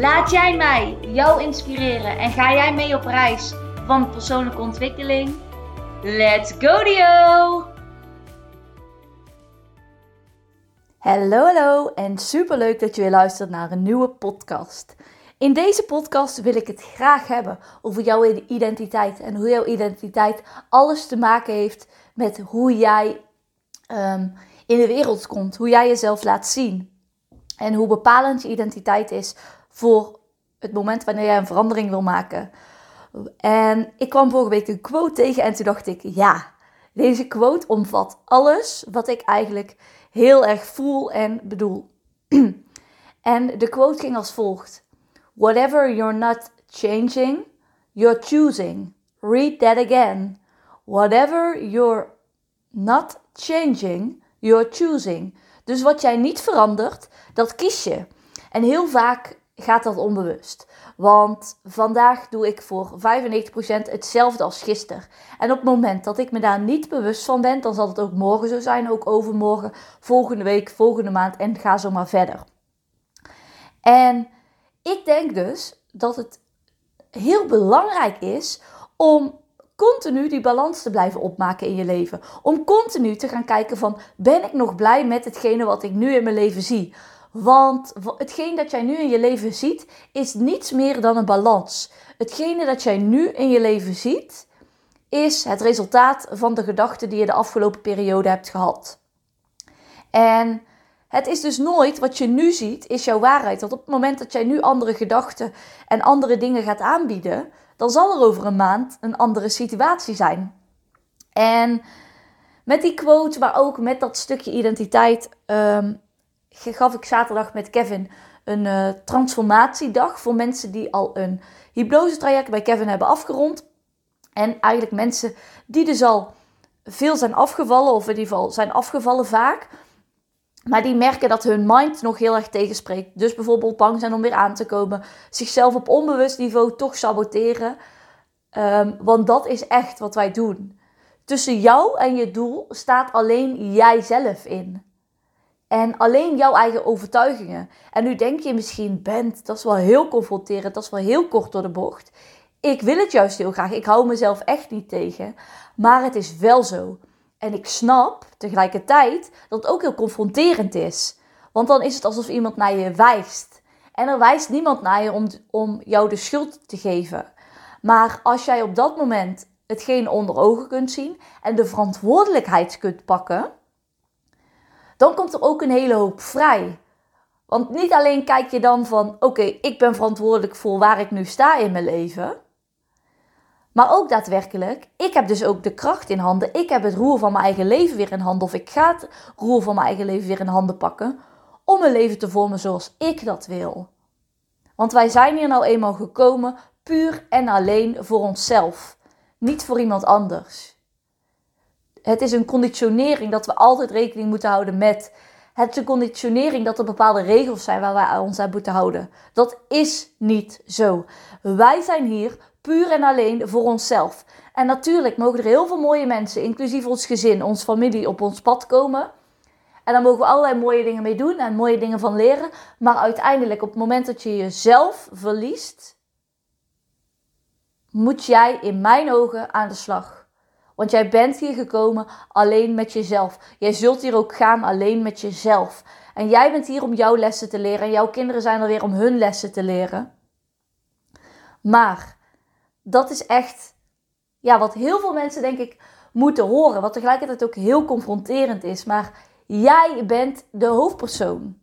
Laat jij mij jou inspireren en ga jij mee op reis van persoonlijke ontwikkeling? Let's go, Dio! Hallo, hallo en superleuk dat je weer luistert naar een nieuwe podcast. In deze podcast wil ik het graag hebben over jouw identiteit en hoe jouw identiteit alles te maken heeft met hoe jij in de wereld komt, hoe jij jezelf laat zien en hoe bepalend je identiteit is voor het moment wanneer jij een verandering wil maken. En ik kwam vorige week een quote tegen en toen dacht ik, ja, deze quote omvat alles wat ik eigenlijk heel erg voel en bedoel. En de quote ging als volgt. Whatever you're not changing, you're choosing. Read that again. Whatever you're not changing, you're choosing. Dus wat jij niet verandert, dat kies je. En heel vaak gaat dat onbewust. Want vandaag doe ik voor 95% hetzelfde als gisteren. En op het moment dat ik me daar niet bewust van ben, dan zal het ook morgen zo zijn, ook overmorgen, volgende week, volgende maand en ga zo maar verder. En ik denk dus dat het heel belangrijk is om continu die balans te blijven opmaken in je leven. Om continu te gaan kijken van, ben ik nog blij met hetgene wat ik nu in mijn leven zie? Want hetgeen dat jij nu in je leven ziet, is niets meer dan een balans. Hetgene dat jij nu in je leven ziet, is het resultaat van de gedachten die je de afgelopen periode hebt gehad. En het is dus nooit, wat je nu ziet, is jouw waarheid. Want op het moment dat jij nu andere gedachten en andere dingen gaat aanbieden, dan zal er over een maand een andere situatie zijn. En met die quote, maar ook met dat stukje identiteit, gaf ik zaterdag met Kevin een transformatiedag voor mensen die al een hypnosetraject bij Kevin hebben afgerond. En eigenlijk mensen die dus al veel zijn afgevallen, of in ieder geval zijn afgevallen vaak, maar die merken dat hun mind nog heel erg tegenspreekt. Dus bijvoorbeeld bang zijn om weer aan te komen. Zichzelf op onbewust niveau toch saboteren. Want dat is echt wat wij doen. Tussen jou en je doel staat alleen jijzelf in. En alleen jouw eigen overtuigingen. En nu denk je misschien, Bent, dat is wel heel confronterend. Dat is wel heel kort door de bocht. Ik wil het juist heel graag. Ik hou mezelf echt niet tegen. Maar het is wel zo. En ik snap tegelijkertijd dat het ook heel confronterend is. Want dan is het alsof iemand naar je wijst. En er wijst niemand naar je om jou de schuld te geven. Maar als jij op dat moment hetgeen onder ogen kunt zien en de verantwoordelijkheid kunt pakken, dan komt er ook een hele hoop vrij. Want niet alleen kijk je dan van, oké, ik ben verantwoordelijk voor waar ik nu sta in mijn leven, maar ook daadwerkelijk, ik heb dus ook de kracht in handen. Ik heb het roer van mijn eigen leven weer in handen. Of ik ga het roer van mijn eigen leven weer in handen pakken. Om mijn leven te vormen zoals ik dat wil. Want wij zijn hier nou eenmaal gekomen puur en alleen voor onszelf. Niet voor iemand anders. Het is een conditionering dat we altijd rekening moeten houden met. Het is een conditionering dat er bepaalde regels zijn waar wij ons aan moeten houden. Dat is niet zo. Wij zijn hier puur en alleen voor onszelf. En natuurlijk mogen er heel veel mooie mensen, inclusief ons gezin, ons familie, op ons pad komen. En daar mogen we allerlei mooie dingen mee doen en mooie dingen van leren. Maar uiteindelijk, op het moment dat je jezelf verliest, moet jij in mijn ogen aan de slag. Want jij bent hier gekomen alleen met jezelf. Jij zult hier ook gaan alleen met jezelf. En jij bent hier om jouw lessen te leren. En jouw kinderen zijn er weer om hun lessen te leren. Maar dat is echt, ja, wat heel veel mensen denk ik moeten horen. Wat tegelijkertijd ook heel confronterend is. Maar jij bent de hoofdpersoon.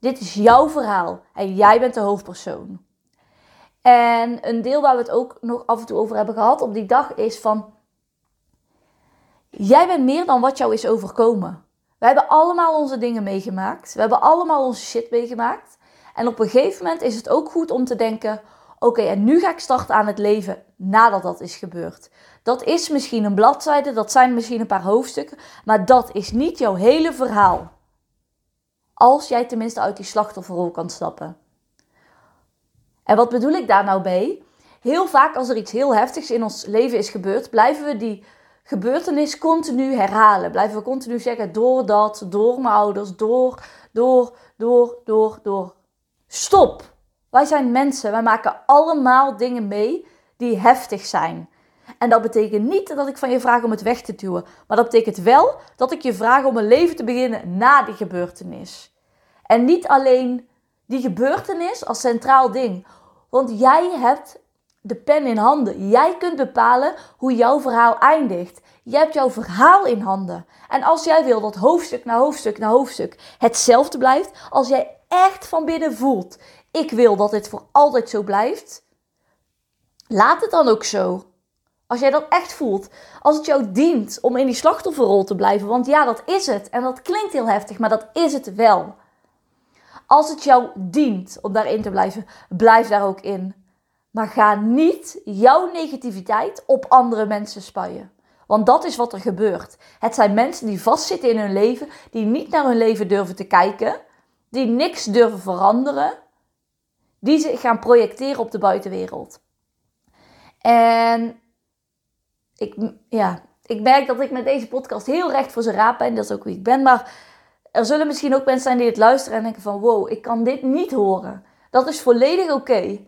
Dit is jouw verhaal. En jij bent de hoofdpersoon. En een deel waar we het ook nog af en toe over hebben gehad op die dag is van, jij bent meer dan wat jou is overkomen. We hebben allemaal onze dingen meegemaakt. We hebben allemaal onze shit meegemaakt. En op een gegeven moment is het ook goed om te denken, oké, en nu ga ik starten aan het leven nadat dat is gebeurd. Dat is misschien een bladzijde, dat zijn misschien een paar hoofdstukken, maar dat is niet jouw hele verhaal. Als jij tenminste uit die slachtofferrol kan stappen. En wat bedoel ik daar nou bij? Heel vaak als er iets heel heftigs in ons leven is gebeurd, blijven we die gebeurtenis continu herhalen. Blijven we continu zeggen, door mijn ouders, door. Stop! Wij zijn mensen, wij maken allemaal dingen mee die heftig zijn. En dat betekent niet dat ik van je vraag om het weg te duwen. Maar dat betekent wel dat ik je vraag om een leven te beginnen na die gebeurtenis. En niet alleen die gebeurtenis als centraal ding. Want jij hebt de pen in handen. Jij kunt bepalen hoe jouw verhaal eindigt. Jij hebt jouw verhaal in handen. En als jij wil dat hoofdstuk na hoofdstuk na hoofdstuk hetzelfde blijft. Als jij echt van binnen voelt, ik wil dat dit voor altijd zo blijft. Laat het dan ook zo. Als jij dat echt voelt, als het jou dient om in die slachtofferrol te blijven. Want ja, dat is het. En dat klinkt heel heftig, maar dat is het wel. Als het jou dient om daarin te blijven, blijf daar ook in. Maar ga niet jouw negativiteit op andere mensen spuien. Want dat is wat er gebeurt. Het zijn mensen die vastzitten in hun leven, die niet naar hun leven durven te kijken, die niks durven veranderen, die zich gaan projecteren op de buitenwereld. En ik merk dat ik met deze podcast heel recht voor zijn raap ben. Dat is ook wie ik ben. Maar er zullen misschien ook mensen zijn die het luisteren en denken van, wow, ik kan dit niet horen. Dat is volledig oké.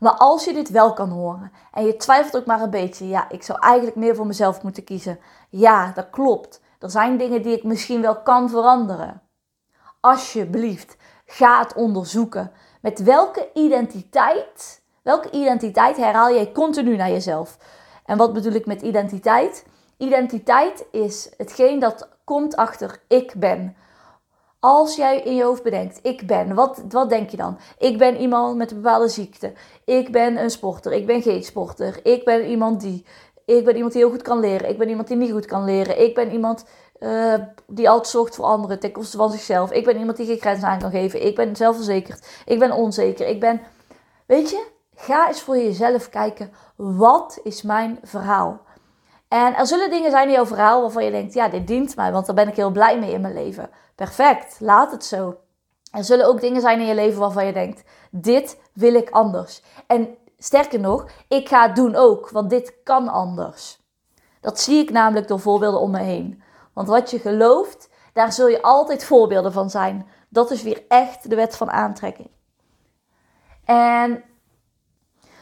Maar als je dit wel kan horen en je twijfelt ook maar een beetje. Ja, ik zou eigenlijk meer voor mezelf moeten kiezen. Ja, dat klopt. Er zijn dingen die ik misschien wel kan veranderen. Alsjeblieft, ga het onderzoeken. Met welke identiteit herhaal jij continu naar jezelf? En wat bedoel ik met identiteit? Identiteit is hetgeen dat komt achter ik ben. Als jij in je hoofd bedenkt, ik ben, wat denk je dan? Ik ben iemand met een bepaalde ziekte. Ik ben een sporter, ik ben geen sporter. Ik ben iemand die heel goed kan leren. Ik ben iemand die niet goed kan leren. Ik ben iemand die altijd zorgt voor anderen ten koste van zichzelf. Ik ben iemand die geen grenzen aan kan geven. Ik ben zelfverzekerd. Ik ben onzeker. Weet je, ga eens voor jezelf kijken. Wat is mijn verhaal? En er zullen dingen zijn in jouw verhaal waarvan je denkt, ja, dit dient mij, want daar ben ik heel blij mee in mijn leven. Perfect, laat het zo. Er zullen ook dingen zijn in je leven waarvan je denkt, dit wil ik anders. En sterker nog, ik ga het doen ook, want dit kan anders. Dat zie ik namelijk door voorbeelden om me heen. Want wat je gelooft, daar zul je altijd voorbeelden van zijn. Dat is weer echt de wet van aantrekking. En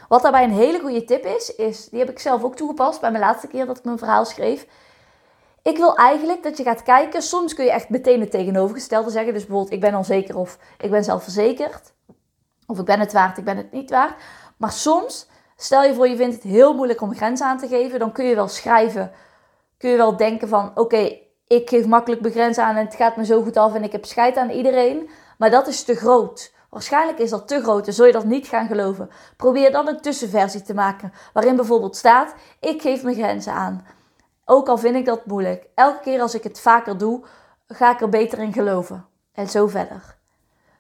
wat daarbij een hele goede tip is, die heb ik zelf ook toegepast bij mijn laatste keer dat ik mijn verhaal schreef. Ik wil eigenlijk dat je gaat kijken, soms kun je echt meteen het tegenovergestelde zeggen. Dus bijvoorbeeld, ik ben onzeker of ik ben zelfverzekerd. Of ik ben het waard, ik ben het niet waard. Maar soms, stel je voor je vindt het heel moeilijk om grenzen aan te geven. Dan kun je wel schrijven, kun je wel denken van, oké, ik geef makkelijk mijn grenzen aan en het gaat me zo goed af en ik heb scheid aan iedereen. Maar dat is te groot. Waarschijnlijk is dat te groot en zul je dat niet gaan geloven. Probeer dan een tussenversie te maken waarin bijvoorbeeld staat, ik geef mijn grenzen aan. Ook al vind ik dat moeilijk. Elke keer als ik het vaker doe, ga ik er beter in geloven. En zo verder.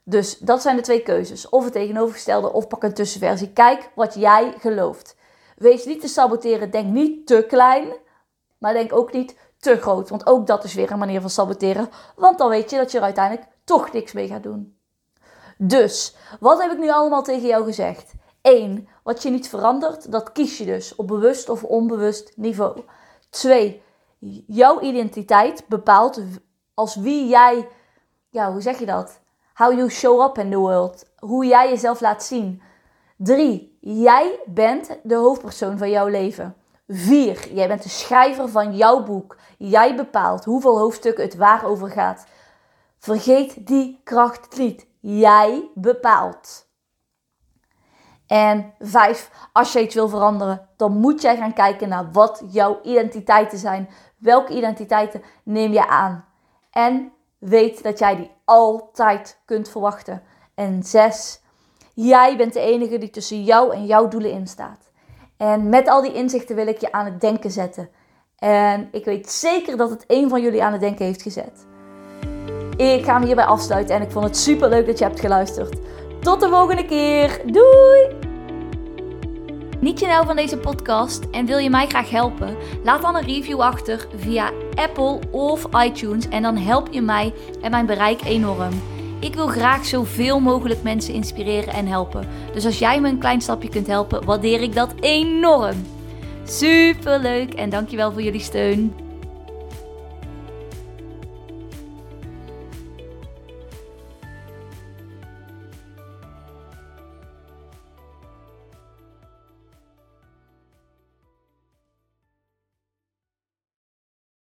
Dus dat zijn de twee keuzes. Of het tegenovergestelde of pak een tussenversie. Kijk wat jij gelooft. Wees niet te saboteren. Denk niet te klein. Maar denk ook niet te groot. Want ook dat is weer een manier van saboteren. Want dan weet je dat je er uiteindelijk toch niks mee gaat doen. Dus, wat heb ik nu allemaal tegen jou gezegd? 1. Wat je niet verandert, dat kies je dus. Op bewust of onbewust niveau. 2. Jouw identiteit bepaalt als wie jij, ja, hoe zeg je dat? How you show up in the world. Hoe jij jezelf laat zien. 3. Jij bent de hoofdpersoon van jouw leven. 4. Jij bent de schrijver van jouw boek. Jij bepaalt hoeveel hoofdstukken het waarover gaat. Vergeet die kracht niet. Jij bepaalt. En 5, als je iets wil veranderen, dan moet jij gaan kijken naar wat jouw identiteiten zijn. Welke identiteiten neem je aan? En weet dat jij die altijd kunt verwachten. En 6, jij bent de enige die tussen jou en jouw doelen in staat. En met al die inzichten wil ik je aan het denken zetten. En ik weet zeker dat het een van jullie aan het denken heeft gezet. Ik ga me hierbij afsluiten en ik vond het super leuk dat je hebt geluisterd. Tot de volgende keer. Doei! Niet je nou van deze podcast en wil je mij graag helpen? Laat dan een review achter via Apple of iTunes en dan help je mij en mijn bereik enorm. Ik wil graag zoveel mogelijk mensen inspireren en helpen. Dus als jij me een klein stapje kunt helpen, waardeer ik dat enorm. Superleuk en dankjewel voor jullie steun.